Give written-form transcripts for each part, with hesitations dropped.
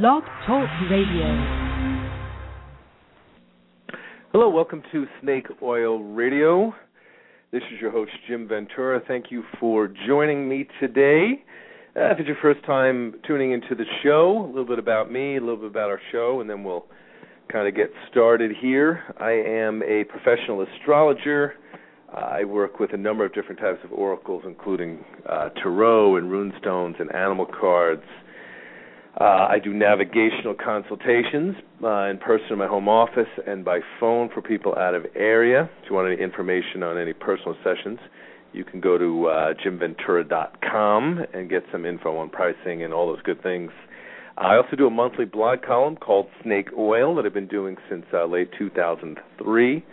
Blog Talk Radio. Hello, welcome to Snake Oil Radio. This is your host, Jim Ventura. Thank you for joining me today. If it's your first time tuning into the show, a little bit about me, a little bit about our show, and then we'll kind of get started here. I am a professional astrologer. I work with a number of different types of oracles, including Tarot and Runestones and Animal Cards. I do navigational consultations in person in my home office and by phone for people out of area. If you want any information on any personal sessions, you can go to jimventura.com and get some info on pricing and all those good things. I also do a monthly blog column called Snake Oil that I've been doing since late 2003. If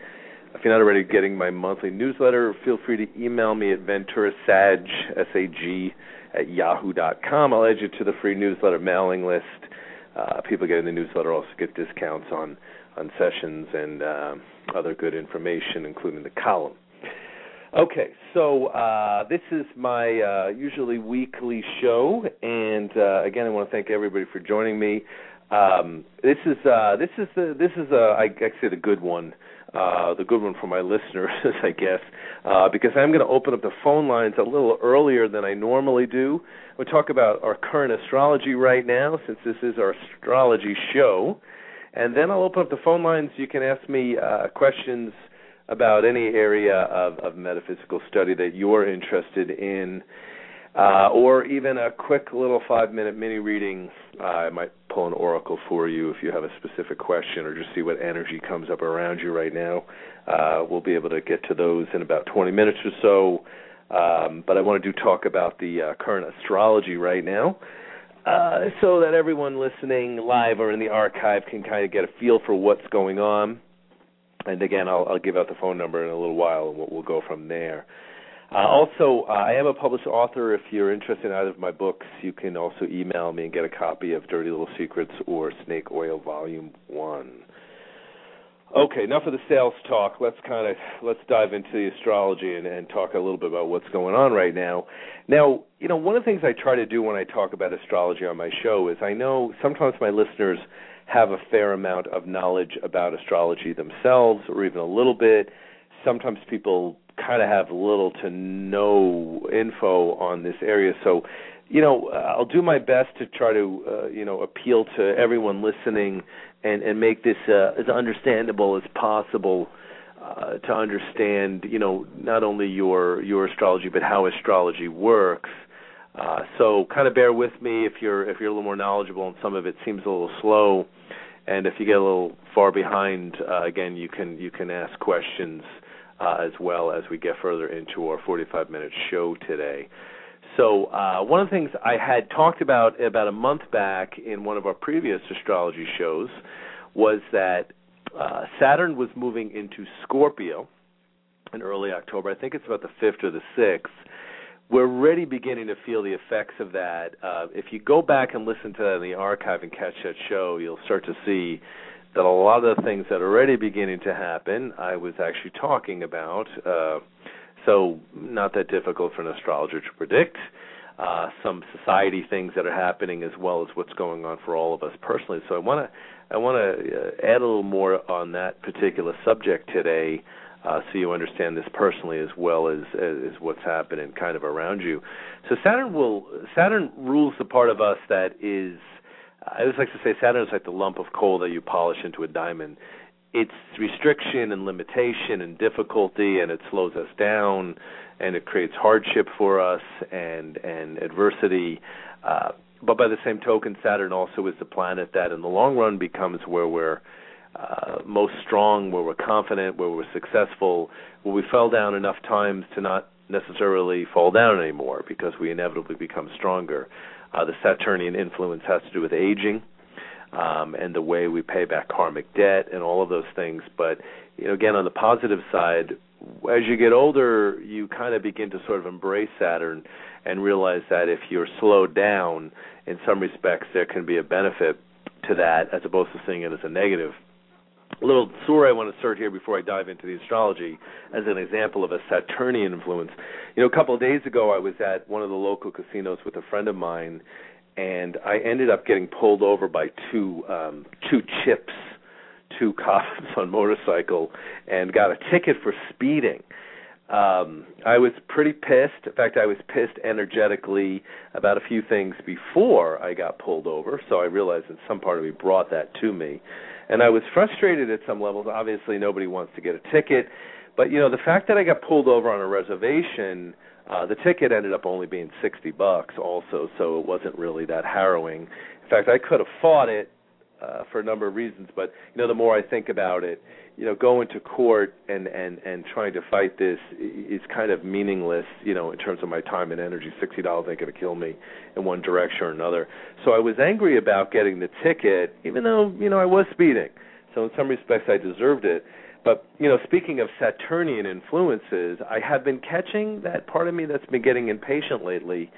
you're not already getting my monthly newsletter, feel free to email me at venturasag, S-A-G, at yahoo.com. I'll add you to the free newsletter mailing list. People getting the newsletter also get discounts on sessions and other good information, including the column. Okay, so this is my usually weekly show, and again, I want to thank everybody for joining me. This is actually the good one. The good one for my listeners, I guess, because I'm going to open up the phone lines a little earlier than I normally do. We'll talk about our current astrology right now, since this is our astrology show. And then I'll open up the phone lines. You can ask me questions about any area of metaphysical study that you're interested in, or even a quick little 5-minute mini reading. I might pull an oracle for you if you have a specific question or just see what energy comes up around you right now. We'll be able to get to those in about 20 minutes or so, but I want to talk about the current astrology right now so that everyone listening live or in the archive can kind of get a feel for what's going on. And again, I'll give out the phone number in a little while, and we'll go from there. Also, I am a published author. If you're interested in either of my books, you can also email me and get a copy of Dirty Little Secrets or Snake Oil Volume One. Okay, enough of the sales talk. Let's dive into the astrology and talk a little bit about what's going on right now. Now, you know, one of the things I try to do when I talk about astrology on my show is I know sometimes my listeners have a fair amount of knowledge about astrology themselves, or even a little bit. Sometimes people kind of have little to no info on this area. So, you know, I'll do my best to try to, appeal to everyone listening and make this as understandable as possible to understand, you know, not only your astrology but how astrology works. So kind of bear with me if you're a little more knowledgeable and some of it seems a little slow. And if you get a little far behind, again, you can ask questions as well as we get further into our 45-minute show today. So one of the things I had talked about a month back in one of our previous astrology shows was that Saturn was moving into Scorpio in early October. I think it's about the 5th or the 6th. We're already beginning to feel the effects of that. If you go back and listen to that in the archive and catch that show, you'll start to see that a lot of the things that are already beginning to happen, I was actually talking about. So not that difficult for an astrologer to predict. Some society things that are happening as well as what's going on for all of us personally. So I want to add a little more on that particular subject today. So you understand this personally as well as what's happening kind of around you. So Saturn rules the part of us that is, I always like to say Saturn is like the lump of coal that you polish into a diamond. It's restriction and limitation and difficulty, and it slows us down, and it creates hardship for us and adversity. But by the same token, Saturn also is the planet that in the long run becomes where we're most strong, where we're confident, where we're successful, where we fell down enough times to not necessarily fall down anymore because we inevitably become stronger. The Saturnian influence has to do with aging and the way we pay back karmic debt and all of those things. But, you know, again, on the positive side, as you get older, you kind of begin to sort of embrace Saturn and realize that if you're slowed down, in some respects, there can be a benefit to that as opposed to seeing it as a negative. A little story I want to insert here before I dive into the astrology as an example of a Saturnian influence. You know, a couple of days ago I was at one of the local casinos with a friend of mine, and I ended up getting pulled over by two cops on motorcycle, and got a ticket for speeding. I was pretty pissed. In fact, I was pissed energetically about a few things before I got pulled over, so I realized that some part of me brought that to me. And I was frustrated at some levels. Obviously, nobody wants to get a ticket. But, you know, the fact that I got pulled over on a reservation, the ticket ended up only being $60 also, so it wasn't really that harrowing. In fact, I could have fought it for a number of reasons, but, you know, the more I think about it, you know, going to court and trying to fight this is kind of meaningless, you know, in terms of my time and energy. $60 ain't going to kill me in one direction or another. So I was angry about getting the ticket, even though, you know, I was speeding. So in some respects, I deserved it. But, you know, speaking of Saturnian influences, I have been catching that part of me that's been getting impatient lately.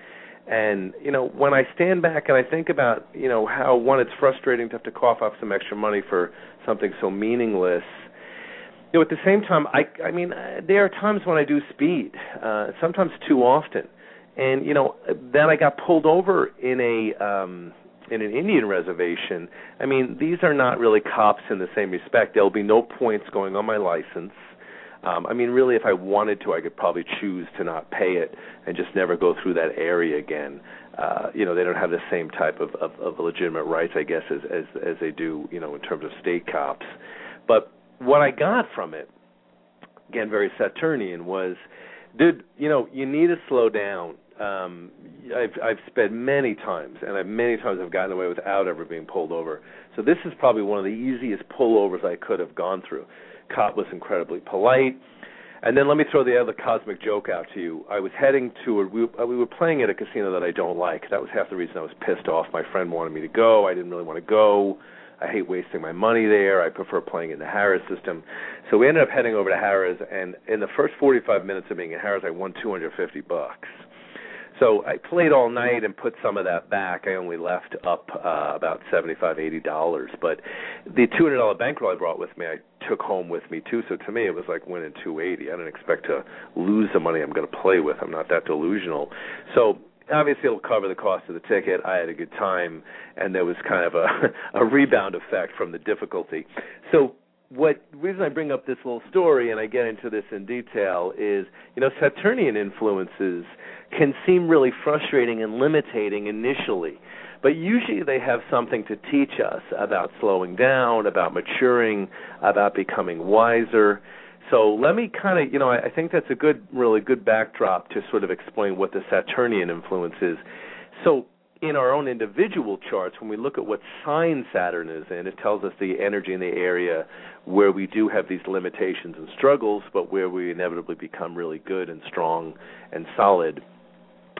And, you know, when I stand back and I think about, you know, how, one, it's frustrating to have to cough up some extra money for something so meaningless, you know, at the same time, I mean, there are times when I do speed, sometimes too often. And, you know, then I got pulled over in an Indian reservation. I mean, these are not really cops in the same respect. There will be no points going on my license. I mean, really, if I wanted to, I could probably choose to not pay it and just never go through that area again. You know, they don't have the same type of legitimate rights, I guess, as they do, you know, in terms of state cops. But what I got from it, again, very Saturnian, was, dude, you know, you need to slow down. I've sped many times, and I've gotten away without ever being pulled over. So this is probably one of the easiest pullovers I could have gone through. Cop was incredibly polite. And then let me throw the other cosmic joke out to you. I was heading to we were playing at a casino that I don't like. That was half the reason I was pissed off. My friend wanted me to go. I didn't really want to go. I hate wasting my money there. I prefer playing in the Harrah's system. So we ended up heading over to Harrah's, and in the first 45 minutes of being at Harrah's, I won $250. So I played all night and put some of that back. I only left up about $75, $80. But the $200 bankroll I brought with me, I took home with me too. So to me, it was like winning $280. I didn't expect to lose the money I'm going to play with. I'm not that delusional. So obviously it'll cover the cost of the ticket. I had a good time, and there was kind of a rebound effect from the difficulty. So the reason I bring up this little story, and I get into this in detail, is, you know, Saturnian influences can seem really frustrating and limiting initially, but usually they have something to teach us about slowing down, about maturing, about becoming wiser. So let me kind of, you know, I think that's a good, really good backdrop to sort of explain what the Saturnian influence is. So in our own individual charts, when we look at what sign Saturn is in, it tells us the energy in the area where we do have these limitations and struggles, but where we inevitably become really good and strong and solid.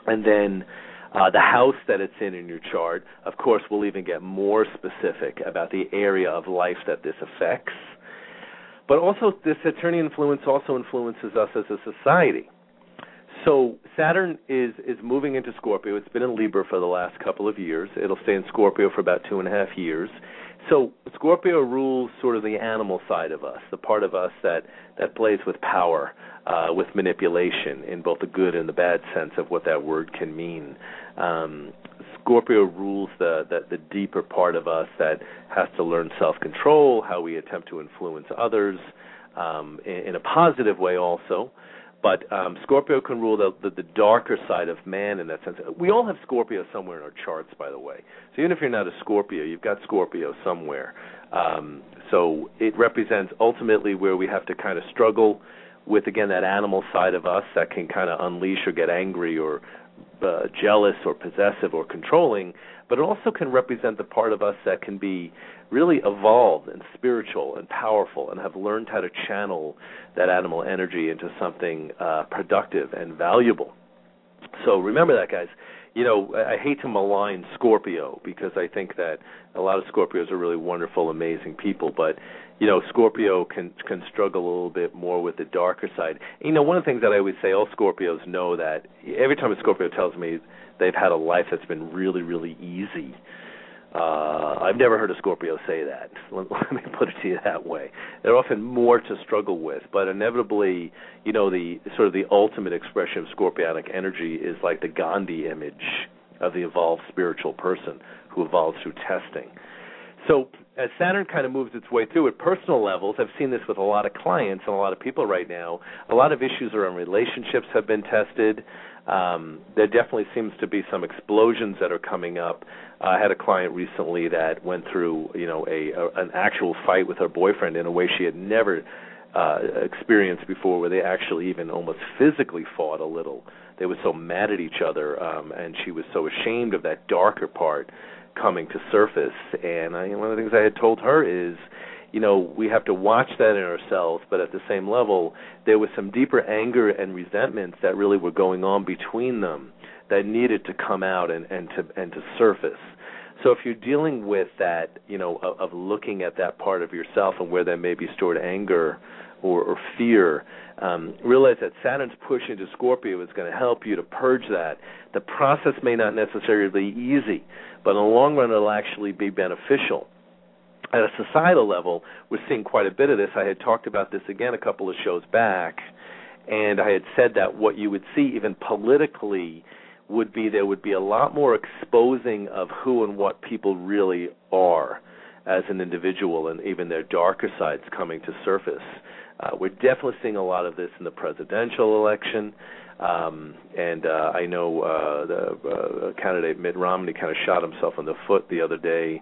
And then the house that it's in your chart, of course, will even get more specific about the area of life that this affects. But also, this Saturnian influence also influences us as a society. So Saturn is moving into Scorpio. It's been in Libra for the last couple of years. It'll stay in Scorpio for about 2.5 years. So Scorpio rules sort of the animal side of us, the part of us that plays with power, with manipulation, in both the good and the bad sense of what that word can mean. Scorpio rules the deeper part of us that has to learn self-control, how we attempt to influence others in a positive way also. But Scorpio can rule the darker side of man in that sense. We all have Scorpio somewhere in our charts, by the way. So even if you're not a Scorpio, you've got Scorpio somewhere. So it represents ultimately where we have to kind of struggle with, again, that animal side of us that can kind of unleash or get angry or jealous or possessive or controlling. But it also can represent the part of us that can be really evolved and spiritual and powerful and have learned how to channel that animal energy into something productive and valuable. So remember that, guys. You know, I hate to malign Scorpio because I think that a lot of Scorpios are really wonderful, amazing people, but, you know, Scorpio can struggle a little bit more with the darker side. You know, one of the things that I always say, all Scorpios know that every time a Scorpio tells me they've had a life that's been really, really easy, I've never heard a Scorpio say that. Let me put it to you that way. They're often more to struggle with, but inevitably, you know, the sort of the ultimate expression of Scorpionic energy is like the Gandhi image of the evolved spiritual person who evolves through testing. So as Saturn kind of moves its way through at personal levels, I've seen this with a lot of clients and a lot of people right now, a lot of issues around relationships have been tested. There definitely seems to be some explosions that are coming up. I had a client recently that went through, an actual fight with her boyfriend in a way she had never experienced before, where they actually even almost physically fought a little. They were so mad at each other, and she was so ashamed of that darker part coming to surface. And one of the things I had told her is, we have to watch that in ourselves, but at the same level, there was some deeper anger and resentments that really were going on between them that needed to come out and to surface. So if you're dealing with that, of looking at that part of yourself and where there may be stored anger or fear, realize that Saturn's push into Scorpio is going to help you to purge that. The process may not necessarily be easy, but in the long run, it'll actually be beneficial. At a societal level, we're seeing quite a bit of this. I had talked about this again a couple of shows back, and I had said that what you would see even politically would be there would be a lot more exposing of who and what people really are as an individual, and even their darker sides coming to surface. We're definitely seeing a lot of this in the presidential election. I know the candidate Mitt Romney kind of shot himself in the foot the other day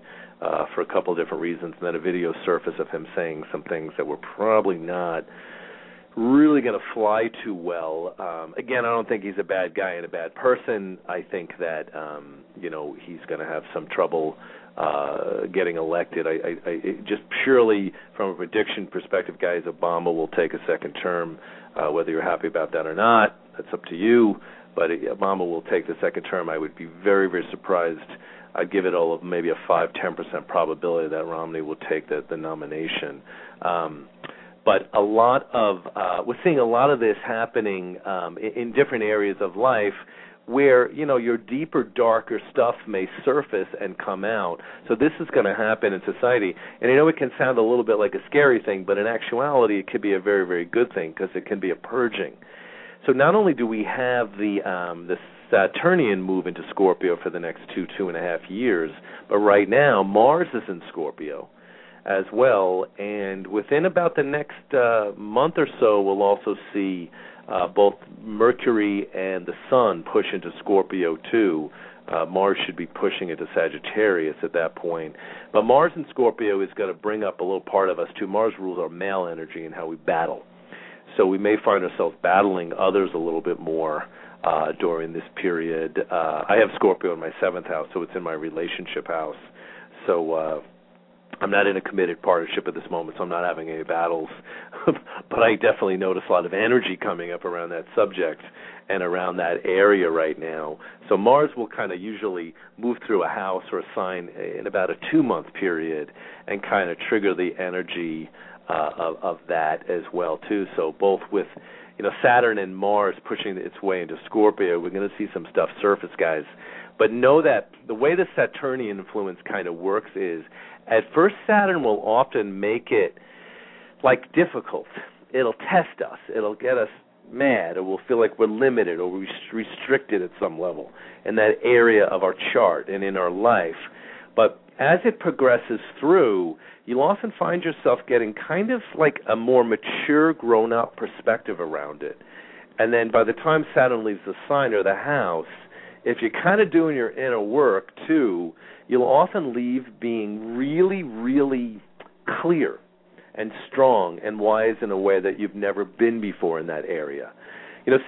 for a couple of different reasons, and then a video surfaced of him saying some things that were probably not really going to fly too well. Again, I don't think he's a bad guy and a bad person. I think that, he's going to have some trouble getting elected. I just purely from a prediction perspective, guys, Obama will take a second term, whether you're happy about that or not. That's up to you. But Obama will take the second term. I would be very, very surprised. I'd give it all of maybe a 5-10% probability that Romney will take the nomination. But a lot of we're seeing a lot of this happening in different areas of life, where your deeper, darker stuff may surface and come out. So this is going to happen in society, and I know it can sound a little bit like a scary thing, but in actuality, it could be a very, very good thing because it can be a purging. So not only do we have the Saturnian move into Scorpio for the next 2.5 years, but right now Mars is in Scorpio as well, and within about the next month or so, we'll also see both Mercury and the Sun push into Scorpio too. Mars should be pushing into Sagittarius at that point. But Mars in Scorpio is going to bring up a little part of us too. Mars rules our male energy and how we battle. So we may find ourselves battling others a little bit more during this period. I have Scorpio in my 7th house, so it's in my relationship house. So I'm not in a committed partnership at this moment, so I'm not having any battles. But I definitely notice a lot of energy coming up around that subject and around that area right now. So Mars will kind of usually move through a house or a sign in about a 2-month period and kind of trigger the energy of that as well, too. So both with Saturn and Mars pushing its way into Scorpio, we're going to see some stuff surface, guys. But know that the way the Saturnian influence kind of works is, at first, Saturn will often make it, difficult. It'll test us. It'll get us mad, or we'll feel like we're limited or we're restricted at some level in that area of our chart and in our life. But as it progresses through, you'll often find yourself getting kind of like a more mature, grown-up perspective around it. And then by the time Saturn leaves the sign or the house, if you're kind of doing your inner work, too, you'll often leave being really, really clear and strong and wise in a way that you've never been before in that area.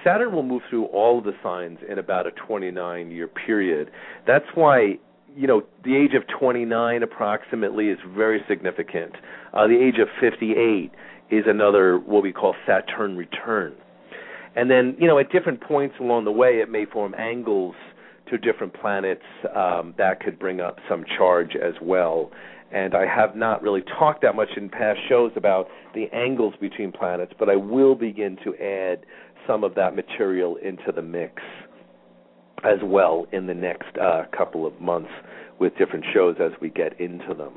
Saturn will move through all of the signs in about a 29-year period. That's why, the age of 29 approximately is very significant. The age of 58 is another what we call Saturn return. And then, at different points along the way, it may form angles to different planets that could bring up some charge as well. And I have not really talked that much in past shows about the angles between planets, but I will begin to add some of that material into the mix as well in the next couple of months with different shows as we get into them.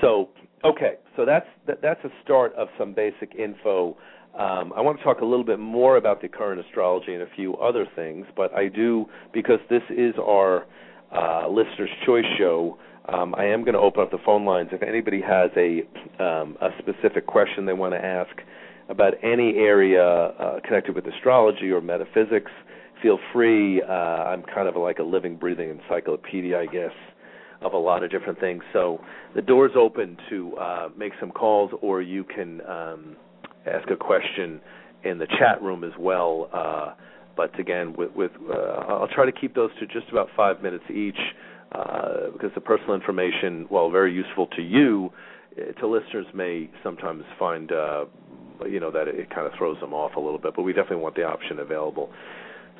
So Okay, so that's a start of some basic info. I want to talk a little bit more about the current astrology and a few other things, but I do, because this is our Listener's Choice show, I am going to open up the phone lines. If anybody has a specific question they want to ask about any area connected with astrology or metaphysics, feel free. I'm kind of like a living, breathing encyclopedia, I guess, of a lot of different things. So the door's open to make some calls, or you can ask a question in the chat room as well. But again, with I'll try to keep those to just about 5 minutes each, because the personal information, while very useful to you, to listeners may sometimes find that it kind of throws them off a little bit. But we definitely want the option available.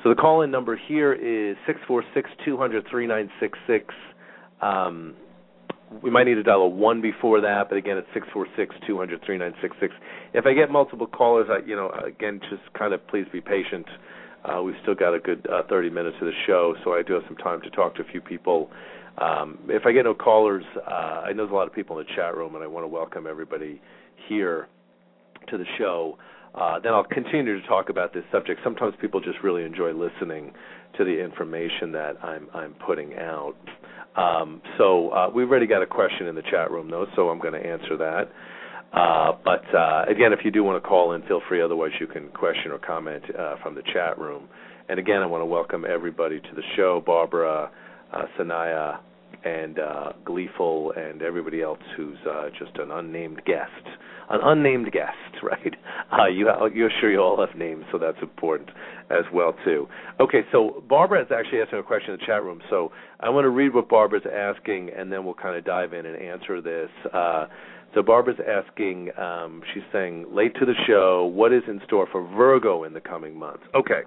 So the call-in number here is 646-200-3966. We might need to dial a 1 before that, but again, it's 646-200-3966. If I get multiple callers, just kind of please be patient. We've still got a good 30 minutes of the show, so I do have some time to talk to a few people. If I get no callers, I know there's a lot of people in the chat room, and I want to welcome everybody here to the show. Then I'll continue to talk about this subject. Sometimes people just really enjoy listening to the information that I'm putting out. So we've already got a question in the chat room, though, so I'm going to answer that. But again, if you do want to call in, feel free. Otherwise, you can question or comment from the chat room. And again, I want to welcome everybody to the show, Barbara, Sanaya, and Gleeful, and everybody else who's just an unnamed guest. An unnamed guest, right? You're sure you all have names, so that's important as well, too. Okay, so Barbara is actually asking a question in the chat room, so I want to read what Barbara's asking, and then we'll kind of dive in and answer this. So Barbara's asking, she's saying, late to the show, what is in store for Virgo in the coming months? Okay,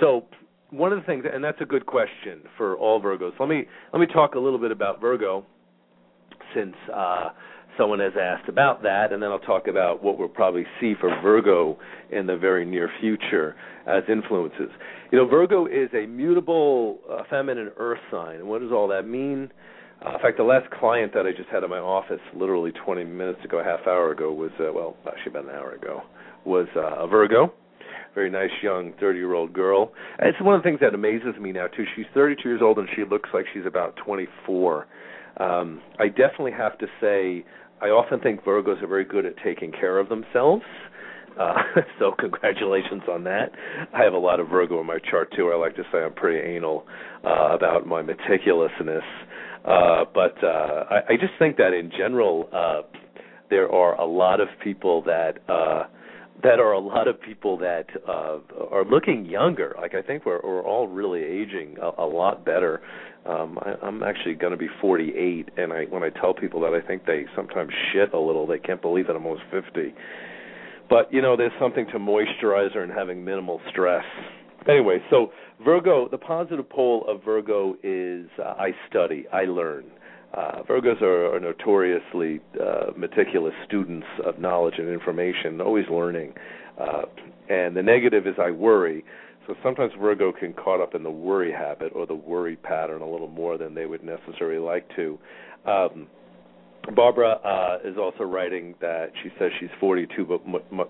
so one of the things, and that's a good question for all Virgos. Let me talk a little bit about Virgo, since someone has asked about that, and then I'll talk about what we'll probably see for Virgo in the very near future as influences. Virgo is a mutable feminine earth sign, and what does all that mean? In fact, the last client that I just had in my office literally 20 minutes ago, a half hour ago, was, about an hour ago, was a Virgo. Very nice, young, 30-year-old girl. And it's one of the things that amazes me now, too. She's 32 years old, and she looks like she's about 24. I definitely have to say, I often think Virgos are very good at taking care of themselves. So congratulations on that. I have a lot of Virgo in my chart, too. I like to say I'm pretty anal about my meticulousness. But I just think that, in general, there are a lot of people that are looking younger. Like, I think we're all really aging a lot better. I'm actually going to be 48, and when I tell people that, I think they sometimes shit a little. They can't believe that I'm almost 50. But, there's something to moisturizer and having minimal stress. Anyway, so Virgo, the positive pole of Virgo is I study, I learn. Virgos are notoriously meticulous students of knowledge and information, always learning. And the negative is I worry. So sometimes Virgo can get caught up in the worry habit or the worry pattern a little more than they would necessarily like to. Barbara is also writing that she says she's 42 but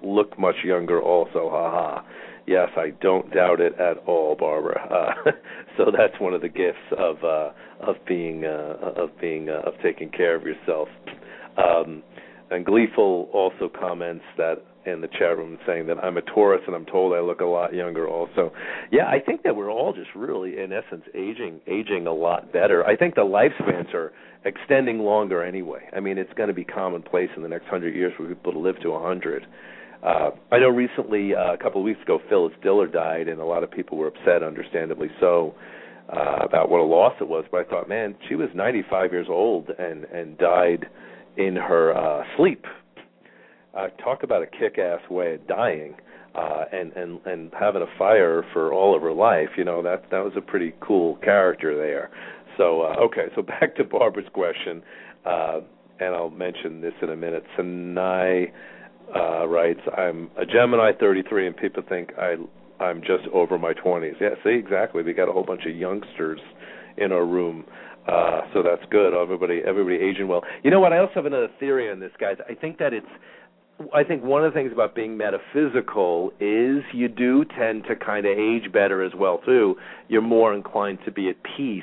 look much younger also, haha. Yes, I don't doubt it at all, Barbara. So that's one of the gifts of taking care of yourself. And Gleeful also comments that in the chat room, saying that I'm a Taurus and I'm told I look a lot younger also. Yeah, I think that we're all just really, in essence, aging a lot better. I think the lifespans are extending longer anyway. I mean, it's going to be commonplace in the next 100 years for people to live to 100. I know recently, a couple of weeks ago, Phyllis Diller died, and a lot of people were upset, understandably so, about what a loss it was. But I thought, man, she was 95 years old and died in her sleep. Talk about a kick-ass way of dying and having a fire for all of her life. That was a pretty cool character there. So, okay, so back to Barbara's question, and I'll mention this in a minute. Sanai writes, I'm a Gemini, 33, and people think I'm just over my 20s. Yeah, see, exactly. We got a whole bunch of youngsters in our room. So that's good. Everybody aging well. You know what? I also have another theory on this, guys. I think one of the things about being metaphysical is you do tend to kind of age better as well, too. You're more inclined to be at peace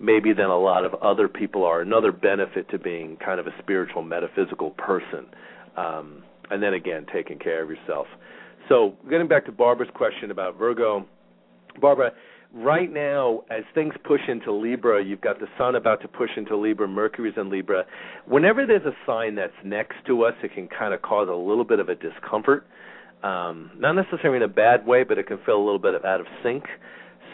maybe than a lot of other people are. Another benefit to being kind of a spiritual, metaphysical person. And then, again, taking care of yourself. So getting back to Barbara's question about Virgo, Barbara, right now, as things push into Libra, you've got the sun about to push into Libra, Mercury's in Libra. Whenever there's a sign that's next to us, it can kind of cause a little bit of a discomfort. Not necessarily in a bad way, but it can feel a little bit out of sync.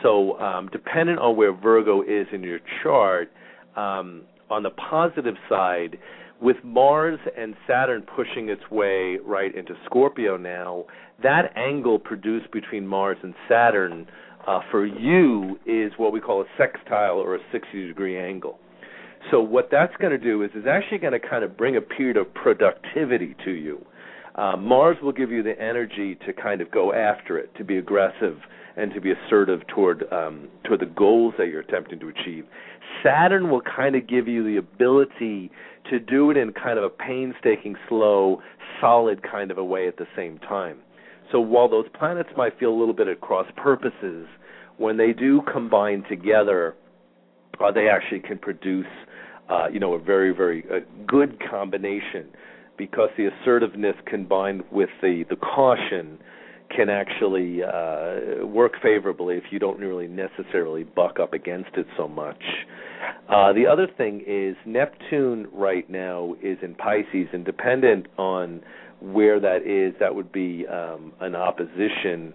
So depending on where Virgo is in your chart, on the positive side, with Mars and Saturn pushing its way right into Scorpio now, that angle produced between Mars and Saturn for you is what we call a sextile or a 60-degree angle. So what that's going to do is it's actually going to kind of bring a period of productivity to you. Mars will give you the energy to kind of go after it, to be aggressive and to be assertive toward the goals that you're attempting to achieve. Saturn will kind of give you the ability to do it in kind of a painstaking, slow, solid kind of a way at the same time. So while those planets might feel a little bit at cross purposes, when they do combine together, they actually can produce, a very, very good combination, because the assertiveness combined with the caution can actually work favorably if you don't really necessarily buck up against it so much. The other thing is Neptune right now is in Pisces, and dependent on where that is, that would be an opposition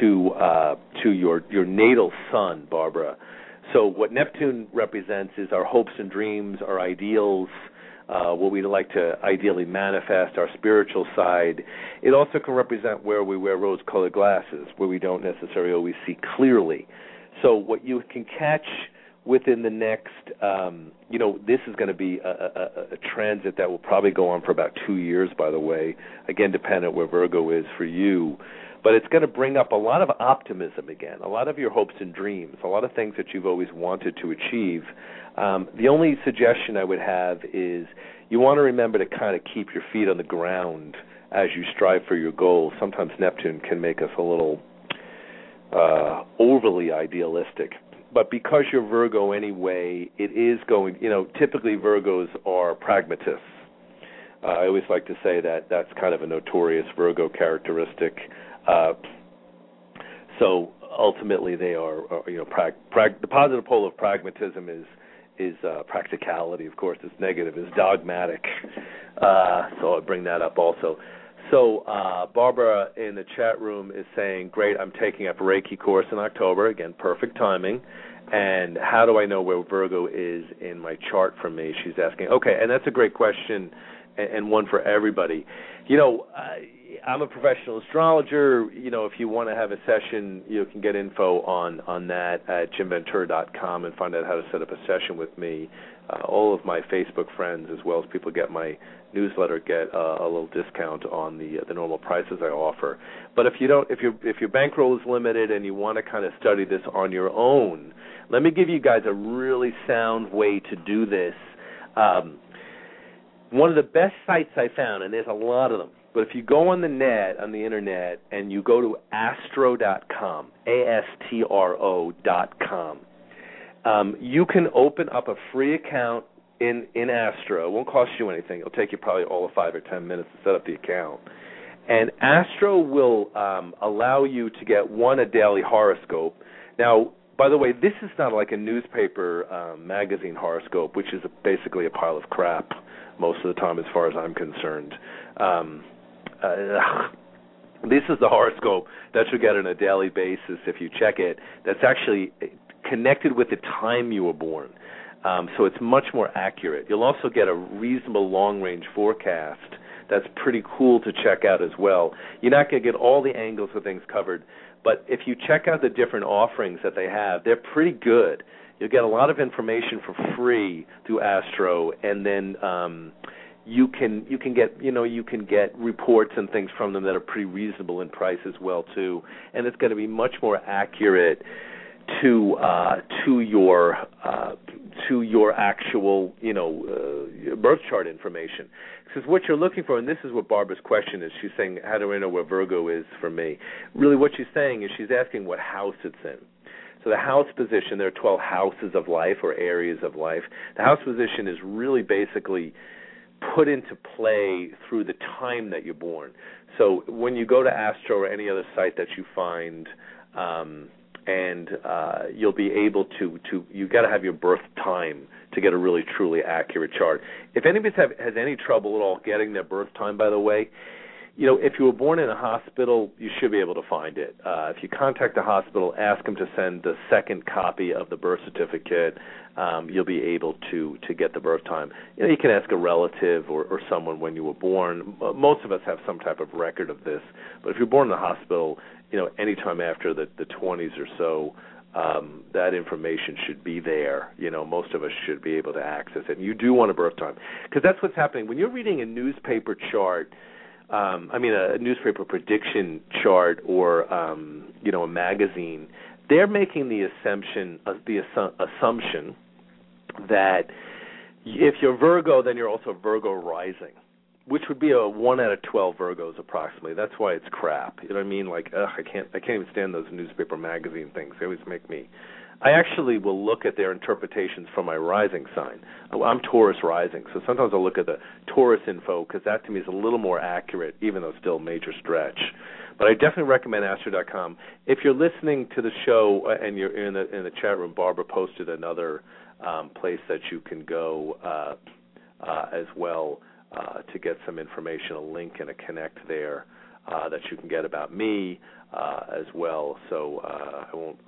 to your natal sun, Barbara. So what Neptune represents is our hopes and dreams, our ideals, what we'd like to ideally manifest, our spiritual side. It also can represent where we wear rose-colored glasses, where we don't necessarily always see clearly. So what you can catch within the next, this is going to be a transit that will probably go on for about 2 years, by the way, again, dependent where Virgo is for you. But it's going to bring up a lot of optimism again, a lot of your hopes and dreams, a lot of things that you've always wanted to achieve. The only suggestion I would have is you want to remember to kind of keep your feet on the ground as you strive for your goals. Sometimes Neptune can make us a little overly idealistic. But because you're Virgo anyway, it is going, typically Virgos are pragmatists. I always like to say that that's kind of a notorious Virgo characteristic. So ultimately, they are the positive pole of pragmatism is practicality. Of course, it's negative, is dogmatic. So I'll bring that up also. So Barbara in the chat room is saying, "Great, I'm taking up a Reiki course in October. Again, perfect timing. And how do I know where Virgo is in my chart for me?" She's asking. Okay, and that's a great question, and one for everybody. I'm a professional astrologer. If you want to have a session, you can get info on that at jimventura.com and find out how to set up a session with me. All of my Facebook friends, as well as people get my newsletter, get a little discount on the normal prices I offer. But if your bankroll is limited and you want to kind of study this on your own, let me give you guys a really sound way to do this. One of the best sites I found, and there's a lot of them, but if you go on the net, on the internet, and you go to astro.com, ASTRO.com, you can open up a free account in Astro. It won't cost you anything. It'll take you probably all of 5 or 10 minutes to set up the account. And Astro will allow you to get a daily horoscope. Now, by the way, this is not like a newspaper magazine horoscope, which is basically a pile of crap most of the time as far as I'm concerned. This is the horoscope that you get on a daily basis if you check it. That's actually connected with the time you were born. So it's much more accurate. You'll also get a reasonable long-range forecast. That's pretty cool to check out as well. You're not going to get all the angles of things covered, but if you check out the different offerings that they have, they're pretty good. You'll get a lot of information for free through Astro, and then you can get reports and things from them that are pretty reasonable in price as well too. And it's going to be much more accurate to your actual, birth chart information. Because what you're looking for, and this is what Barbara's question is, she's saying, how do I know where Virgo is for me? Really what she's saying is she's asking what house it's in. So the house position, there are 12 houses of life or areas of life. The house position is really basically put into play through the time that you're born. So when you go to Astro or any other site that you find, you'll be able to you've got to have your birth time to get a really truly accurate chart. If anybody has any trouble at all getting their birth time, by the way, if you were born in a hospital, you should be able to find it. If you contact the hospital, ask them to send the second copy of the birth certificate. You'll be able to get the birth time. You can ask a relative or someone when you were born. Most of us have some type of record of this. But if you're born in a hospital, any time after the 20s or so, that information should be there. Most of us should be able to access it. And you do want a birth time because that's what's happening. When you're reading a newspaper chart, a newspaper prediction chart or, a magazine, they're making the assumption that if you're Virgo, then you're also Virgo rising, which would be a 1 out of 12 Virgos approximately. That's why it's crap. I can't even stand those newspaper magazine things. They always make me. I actually will look at their interpretations from my rising sign. I'm Taurus rising, so sometimes I'll look at the Taurus info because that to me is a little more accurate, even though still a major stretch. But I definitely recommend astro.com. If you're listening to the show and you're in the chat room, Barbara posted another place that you can go as well to get some information, a link and a connect there that you can get about me. As well, so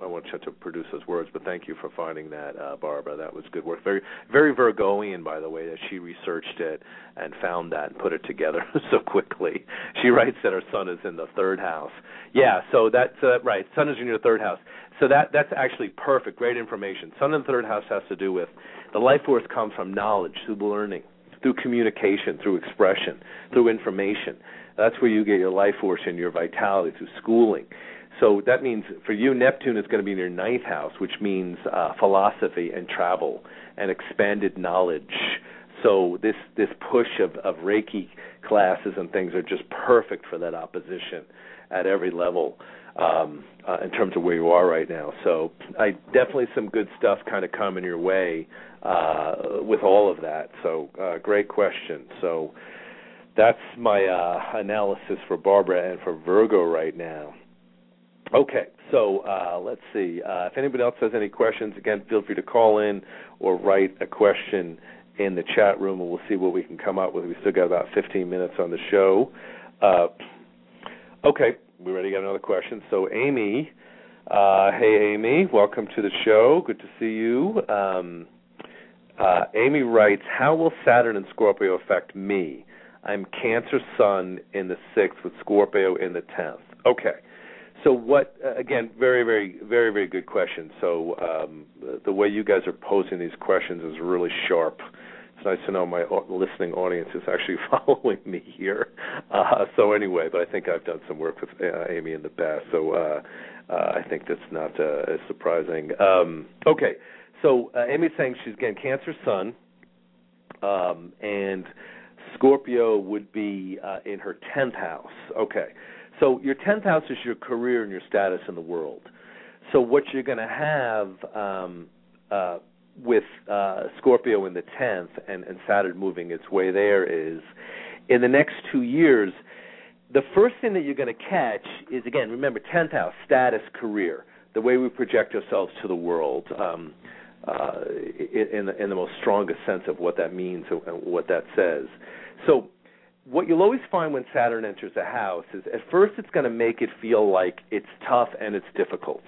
I won't try to produce those words, but thank you for finding that, Barbara. That was good work. Very, very Virgoian, by the way, that she researched it and found that and put it together so quickly. She writes that her son is in the third house. Yeah, so that's right. Sun is in your third house. So that's actually perfect. Great information. Sun in the third house has to do with the life force comes from knowledge, through learning, through communication, through expression, through information. That's where you get your life force and your vitality through schooling. So that means for you, Neptune is going to be in your ninth house, which means philosophy and travel and expanded knowledge. So this push of Reiki classes and things are just perfect for that opposition at every level in terms of where you are right now. So definitely some good stuff kind of coming your way with all of that. So great question. So that's my analysis for Barbara and for Virgo right now. Okay, so let's see. If anybody else has any questions, again, feel free to call in or write a question in the chat room, and we'll see what we can come up with. We still got about 15 minutes on the show. Okay, we already got another question. So Amy, hey, Amy, welcome to the show. Good to see you. Amy writes, how will Saturn and Scorpio affect me? I'm Cancer Sun in the 6th with Scorpio in the 10th. Okay. So what, again, very, very, very, very good question. So the way you guys are posing these questions is really sharp. It's nice to know my listening audience is actually following me here. So anyway, but I think I've done some work with Amy in the past, so I think that's not as surprising. Okay. So Amy's saying she's, again, Cancer Sun, and Scorpio would be in her 10th house. Okay. So your 10th house is your career and your status in the world. So what you're going to have with Scorpio in the 10th and Saturn moving its way there is in the next 2 years, the first thing that you're going to catch is, again, remember, 10th house, status, career, the way we project ourselves to the world. In the most strongest sense of what that means and what that says. So what you'll always find when Saturn enters a house is at first it's going to make it feel like it's tough and it's difficult,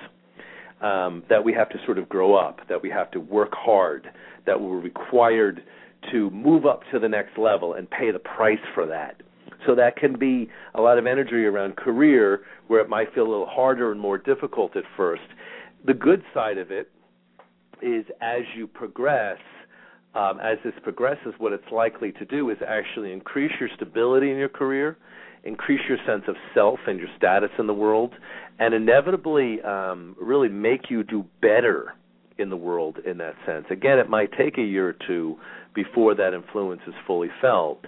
that we have to sort of grow up, that we have to work hard, that we're required to move up to the next level and pay the price for that. So that can be a lot of energy around career where it might feel a little harder and more difficult at first. The good side of it is as you progress, as this progresses, what it's likely to do is actually increase your stability in your career, increase your sense of self and your status in the world, and inevitably really make you do better in the world in that sense. Again, it might take a year or two before that influence is fully felt,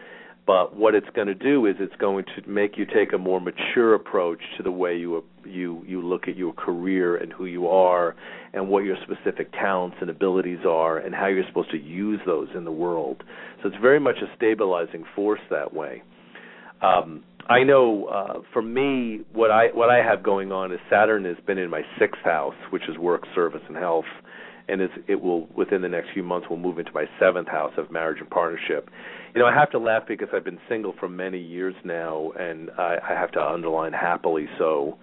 but what it's going to do is it's going to make you take a more mature approach to the way you look at your career and who you are and what your specific talents and abilities are and how you're supposed to use those in the world. So it's very much a stabilizing force that way. I know for me, what I have going on is Saturn has been in my sixth house, which is work, service, and health, and it will, within the next few months, will move into my seventh house of marriage and partnership. You know, I have to laugh because I've been single for many years now, and I have to underline happily so.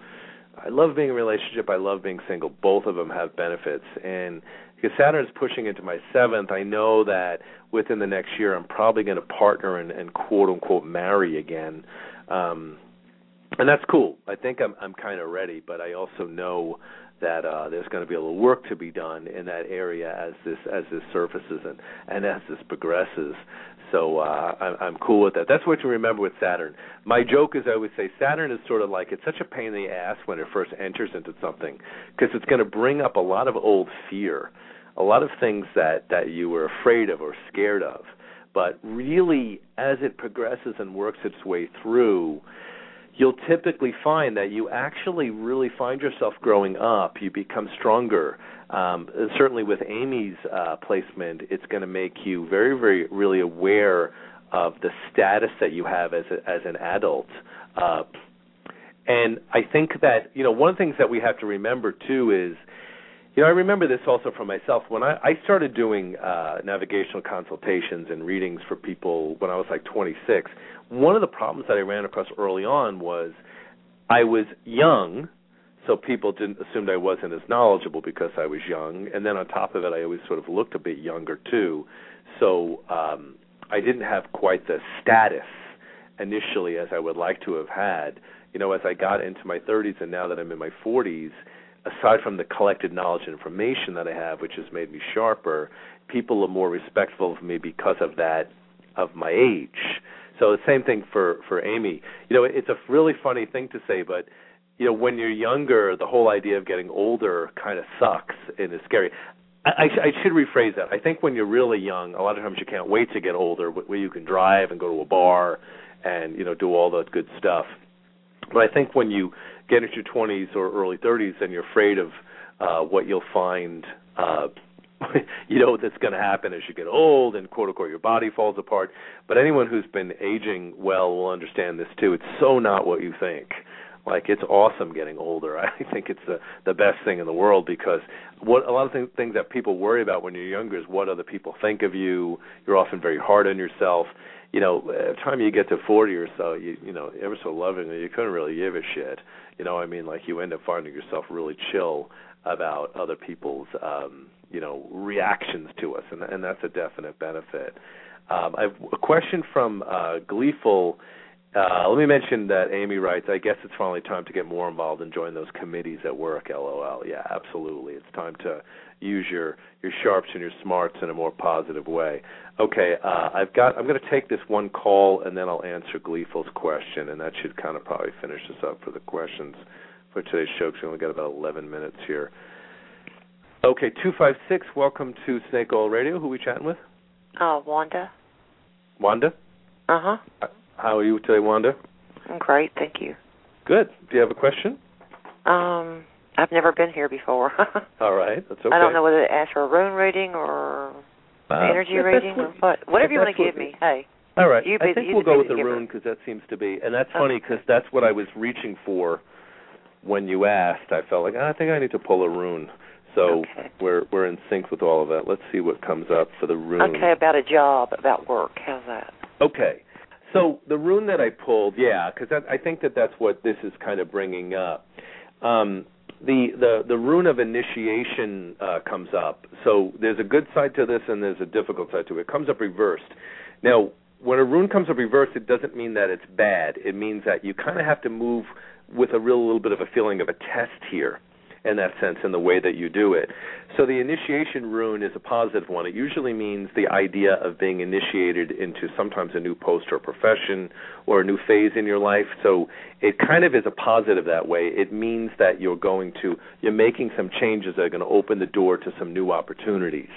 I love being in a relationship. I love being single. Both of them have benefits. And because Saturn is pushing into my seventh, I know that within the next year I'm probably going to partner and quote-unquote marry again. And that's cool. I think I'm kind of ready, but I also know that there's going to be a little work to be done in that area as this surfaces and as this progresses. So I'm cool with that. That's what you remember with Saturn. My joke is I always say Saturn is sort of like it's such a pain in the ass when it first enters into something because it's going to bring up a lot of old fear, a lot of things that you were afraid of or scared of. But really, as it progresses and works its way through, you'll typically find that you actually really find yourself growing up. You become stronger. Certainly with Amy's placement, it's going to make you very, very really aware of the status that you have as an adult. And I think that, you know, one of the things that we have to remember, too, is, you know, I remember this also for myself. When I started doing navigational consultations and readings for people when I was like 26, one of the problems that I ran across early on was I was young, so people assumed I wasn't as knowledgeable because I was young. And then on top of it, I always sort of looked a bit younger, too. So I didn't have quite the status initially as I would like to have had. You know, as I got into my 30s and now that I'm in my 40s, aside from the collected knowledge and information that I have, which has made me sharper, people are more respectful of me because of that, of my age. So the same thing for Amy. You know, it's a really funny thing to say, but, you know, when you're younger, the whole idea of getting older kind of sucks and is scary. I should rephrase that. I think when you're really young, a lot of times you can't wait to get older, where you can drive and go to a bar and, you know, do all that good stuff. But I think when you get into your 20s or early 30s and you're afraid of what you'll find, you know, that's going to happen as you get old and, quote-unquote, your body falls apart. But anyone who's been aging well will understand this, too. It's so not what you think. Like, it's awesome getting older. I think it's the best thing in the world because what a lot of things that people worry about when you're younger is what other people think of you. You're often very hard on yourself. You know, by the time you get to 40 or so, you know, ever so lovingly, you couldn't really give a shit. You know, I mean, like you end up finding yourself really chill about other people's, you know, reactions to us, and that's a definite benefit. I have a question from Gleeful. Let me mention that Amy writes, I guess it's finally time to get more involved and join those committees at work, LOL. Yeah, absolutely. It's time to use your sharps and your smarts in a more positive way. Okay, I'm going to take this one call, and then I'll answer Gleeful's question, and that should kind of probably finish us up for the questions for today's show because we only got about 11 minutes here. Okay, 256, welcome to Snake Oil Radio. Who are we chatting with? Wanda. Wanda? Uh-huh. How are you today, Wanda? I'm great, thank you. Good. Do you have a question? I've never been here before. All right, that's okay. I don't know whether to ask for a rune reading or energy reading or what. Whatever you want to give me, hey. All right, I think we'll go with the rune because that seems to be, and that's funny because that's what I was reaching for when you asked. I felt like, I think I need to pull a rune. So okay. We're in sync with all of that. Let's see what comes up for the rune. Okay, about a job, about work. How's that? Okay. So the rune that I pulled, yeah, because I think that's what this is kind of bringing up. The rune of initiation comes up. So there's a good side to this and there's a difficult side to it. It comes up reversed. Now, when a rune comes up reversed, it doesn't mean that it's bad. It means that you kind of have to move with a little bit of a feeling of a test here. in that sense, in the way that you do it. So the initiation rune is a positive one. It usually means the idea of being initiated into sometimes a new post or profession or a new phase in your life. So it kind of is a positive that way. It means that you're making some changes that are going to open the door to some new opportunities.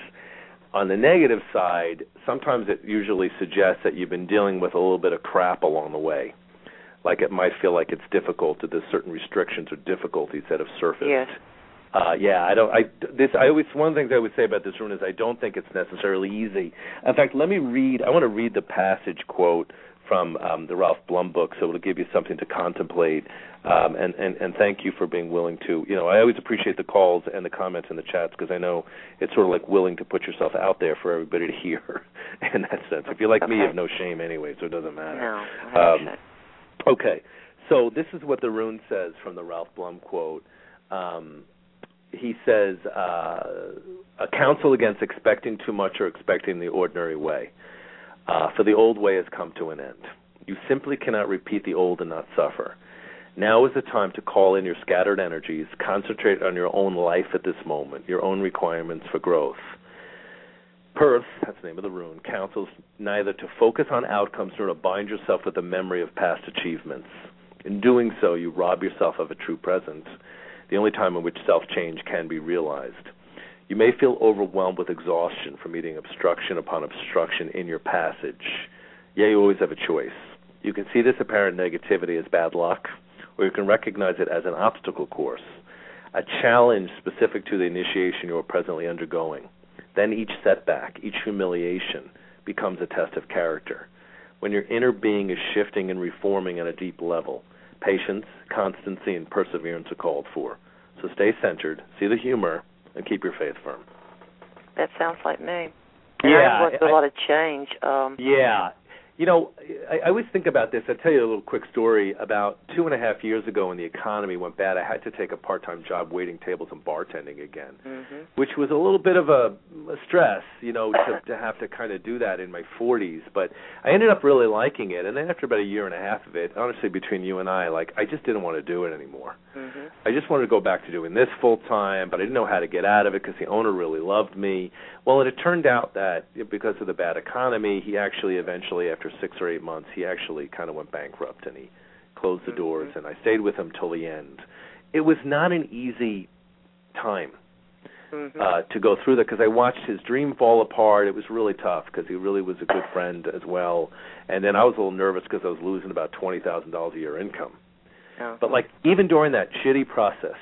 On the negative side, sometimes it usually suggests that you've been dealing with a little bit of crap along the way. Like it might feel like it's difficult, that there's certain restrictions or difficulties that have surfaced. Yes. One of the things I would say about this rune is I don't think it's necessarily easy. In fact, I want to read the passage quote from the Ralph Blum book, so it'll give you something to contemplate. And thank you for being willing to, I always appreciate the calls and the comments and the chats, because I know it's sort of like willing to put yourself out there for everybody to hear in that sense. If you're like me, you have no shame anyway, so it doesn't matter. No, 100%. Okay, so this is what the rune says from the Ralph Blum quote. He says, a counsel against expecting too much or expecting the ordinary way. For the old way has come to an end. You simply cannot repeat the old and not suffer. Now is the time to call in your scattered energies, concentrate on your own life at this moment, your own requirements for growth. Perth, that's the name of the rune, counsels neither to focus on outcomes nor to bind yourself with the memory of past achievements. In doing so, you rob yourself of a true present, the only time in which self-change can be realized. You may feel overwhelmed with exhaustion from meeting obstruction upon obstruction in your passage. You always have a choice. You can see this apparent negativity as bad luck, or you can recognize it as an obstacle course, a challenge specific to the initiation you are presently undergoing. Then each setback, each humiliation, becomes a test of character. When your inner being is shifting and reforming on a deep level, patience, constancy, and perseverance are called for. So stay centered, see the humor, and keep your faith firm. That sounds like me. Yeah. I've worked with a lot of change. Yeah. I always think about this. I'll tell you a little quick story. About 2.5 years ago when the economy went bad, I had to take a part-time job waiting tables and bartending again, which was a little bit of a stress, to have to kind of do that in my 40s. But I ended up really liking it. And then after about 1.5 years of it, honestly, between you and I just didn't want to do it anymore. I just wanted to go back to doing this full-time, but I didn't know how to get out of it because the owner really loved me. Well, it turned out that because of the bad economy, he actually eventually, after 6 or 8 months, he actually kind of went bankrupt, and he closed the doors, and I stayed with him till the end. It was not an easy time to go through that, because I watched his dream fall apart. It was really tough because he really was a good friend as well, and then I was a little nervous because I was losing about $20,000 a year income. But, even during that shitty process,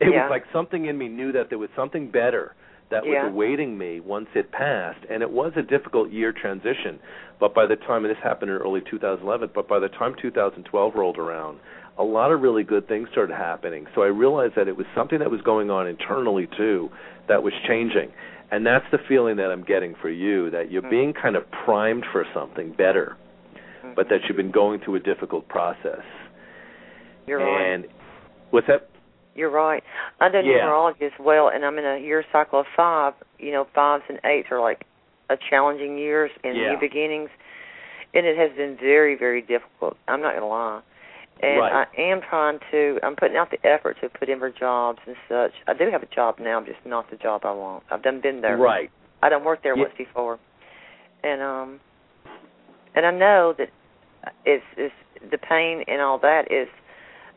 it was like something in me knew that there was something better that was awaiting me once it passed, and it was a difficult year transition. But by the time, and this happened in early 2011, but by the time 2012 rolled around, a lot of really good things started happening. So I realized that it was something that was going on internally, too, that was changing. And that's the feeling that I'm getting for you, that you're being kind of primed for something better, but that you've been going through a difficult process. You're right. And what's that? You're right. I do numerology as well, and I'm in a year cycle of 5. 5s and 8s are like a challenging years and new beginnings, and it has been very, very difficult. I'm not going to lie. And I'm putting out the effort to put in for jobs and such. I do have a job now, just not the job I want. I've done been there. Right. I done worked there once before. And I know that it's the pain and all that is,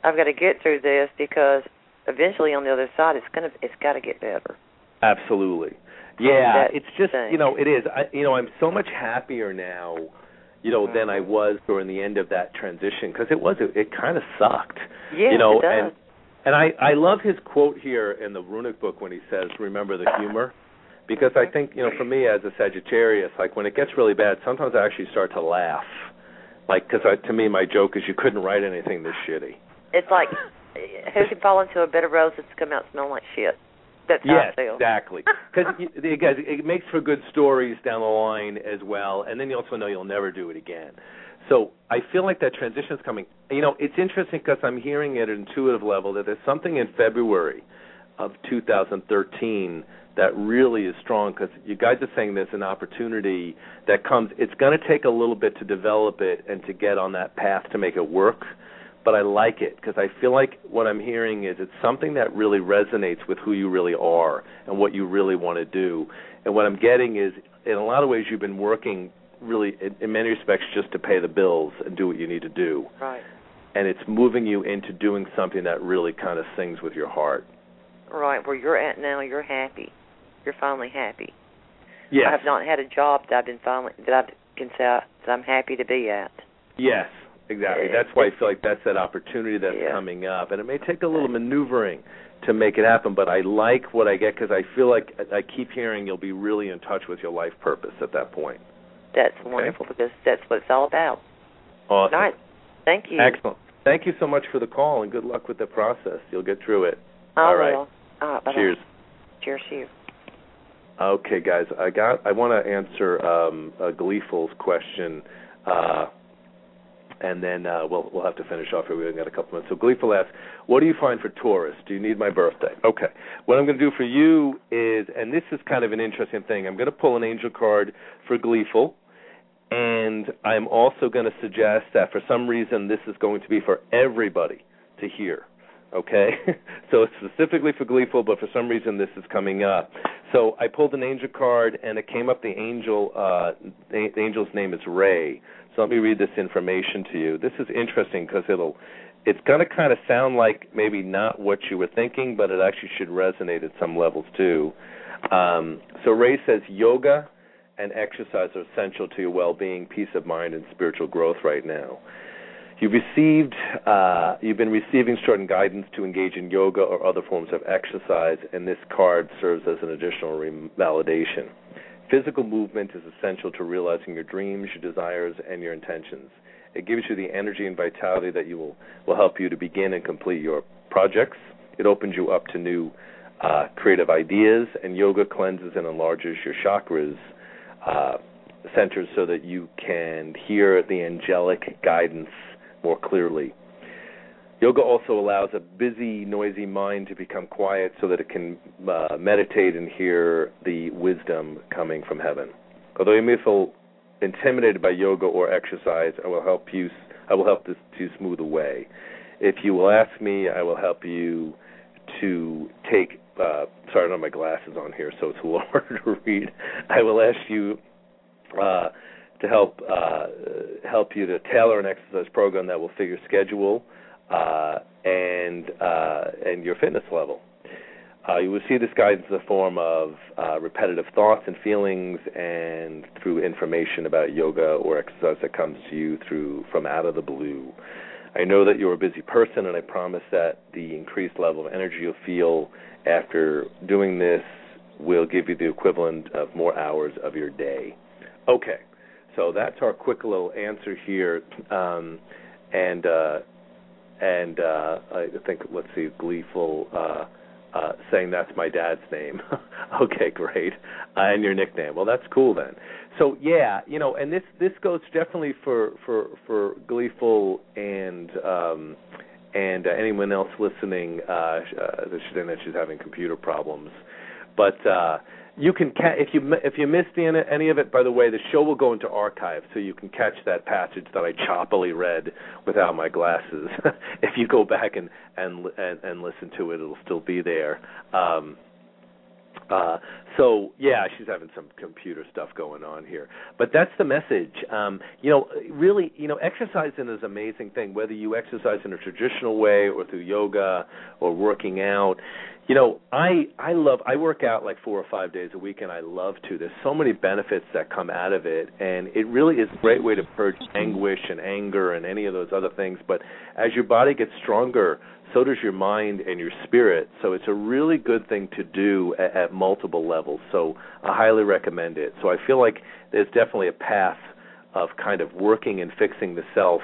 I've got to get through this because eventually on the other side it's got to get better. Absolutely. Yeah, it's just thing. It is. I'm so much happier now, than I was during the end of that transition, because it kind of sucked. Yeah, it does. And I love his quote here in the runic book when he says, "Remember the humor." Because I think, for me as a Sagittarius, like when it gets really bad, sometimes I actually start to laugh. Like, because to me my joke is you couldn't write anything this shitty. It's like, who can fall into a bed of roses to come out smelling like shit? That's how I feel. Yes, exactly. Because it makes for good stories down the line as well, and then you also know you'll never do it again. So I feel like that transition is coming. It's interesting because I'm hearing at an intuitive level that there's something in February of 2013 that really is strong, because you guys are saying there's an opportunity that comes. It's going to take a little bit to develop it and to get on that path to make it work. but I like it because I feel like what I'm hearing is it's something that really resonates with who you really are and what you really want to do. And what I'm getting is, in a lot of ways, you've been working really, in many respects, just to pay the bills and do what you need to do. Right. And it's moving you into doing something that really kind of sings with your heart. Right, where you're at now, you're happy. You're finally happy. Yes. I have not had a job that I've been finally that I'm happy to be at. Yes, exactly. That's why I feel like that's that opportunity that's coming up, and it may take a little maneuvering to make it happen. But I like what I get because I feel like I keep hearing you'll be really in touch with your life purpose at that point. That's wonderful because that's what it's all about. Awesome. All right. Thank you. Excellent. Thank you so much for the call, and good luck with the process. You'll get through it. All right. Cheers. Cheers to you. Okay, guys. I want to answer Gleeful's question, and then we'll have to finish off here. We've got a couple minutes. So Gleeful asks, "What do you find for Taurus? Do you need my birthday?" Okay. What I'm going to do for you is, and this is kind of an interesting thing. I'm going to pull an angel card for Gleeful, and I'm also going to suggest that for some reason this is going to be for everybody to hear. Okay, so it's specifically for Gleeful, but for some reason this is coming up. So I pulled an angel card, and it came up. The angel, the angel's name is Ray. So let me read this information to you. This is interesting because it's going to kind of sound like maybe not what you were thinking, but it actually should resonate at some levels too. So Ray says yoga and exercise are essential to your well-being, peace of mind, and spiritual growth right now. You've been receiving certain guidance to engage in yoga or other forms of exercise, and this card serves as an additional validation. Physical movement is essential to realizing your dreams, your desires, and your intentions. It gives you the energy and vitality that will help you to begin and complete your projects. It opens you up to new creative ideas, and yoga cleanses and enlarges your chakras, centers so that you can hear the angelic guidance more clearly. Yoga also allows a busy, noisy mind to become quiet so that it can meditate and hear the wisdom coming from heaven. Although you may feel intimidated by yoga or exercise, I will help this to smooth away. If you will ask me, I will help you to take... sorry, I don't have my glasses on here, so it's a little harder to read. I will ask you to help you to tailor an exercise program that will fit your schedule and your fitness level. You will see this guidance in the form of repetitive thoughts and feelings, and through information about yoga or exercise that comes to you from out of the blue. I know that you're a busy person, and I promise that the increased level of energy you'll feel after doing this will give you the equivalent of more hours of your day. Okay, so that's our quick little answer here, and I think, let's see, Gleeful saying that's my dad's name. Okay, great, and your nickname. Well, that's cool then. So yeah, and this goes definitely for Gleeful and anyone else listening. That she's having computer problems, but. You can if you missed any of it. By the way, the show will go into archive, so you can catch that passage that I choppily read without my glasses. If you go back and listen to it, it'll still be there. So yeah, she's having some computer stuff going on here, but that's the message. Really, exercising is an amazing thing. Whether you exercise in a traditional way or through yoga or working out. I work out like 4 or 5 days a week, and I love to. There's so many benefits that come out of it, and it really is a great way to purge anguish and anger and any of those other things. But as your body gets stronger, so does your mind and your spirit. So it's a really good thing to do at multiple levels. So I highly recommend it. So I feel like there's definitely a path of kind of working and fixing the self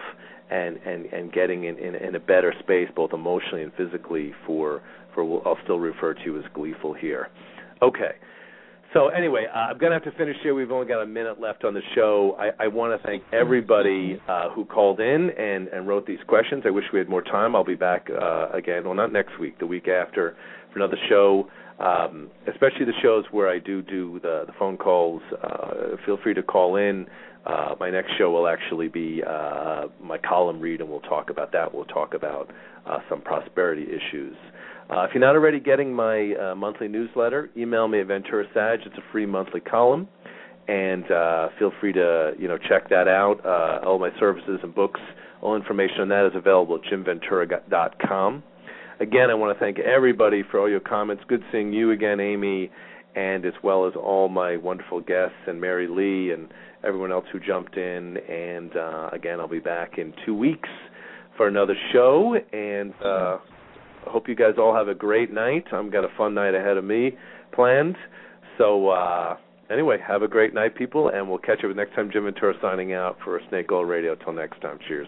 and getting in a better space, both emotionally and physically, I'll still refer to you as Gleeful here. Okay. So anyway, I'm going to have to finish here. We've only got a minute left on the show. I want to thank everybody who called in and wrote these questions. I wish we had more time. I'll be back again. Well, not next week, the week after, for another show, especially the shows where I do the phone calls. Feel free to call in. My next show will actually be my column read, and we'll talk about that. We'll talk about some prosperity issues. If you're not already getting my monthly newsletter, email me at VenturaSag. It's a free monthly column, and feel free to check that out. All my services and books, all information on that is available at jimventura.com. Again, I want to thank everybody for all your comments. Good seeing you again, Amy, and as well as all my wonderful guests and Mary Lee and everyone else who jumped in. And, again, I'll be back in 2 weeks for another show. And I hope you guys all have a great night. I've got a fun night ahead of me planned. So, anyway, have a great night, people, and we'll catch you next time. Jim Ventura signing out for Snake Oil Radio. Till next time, cheers.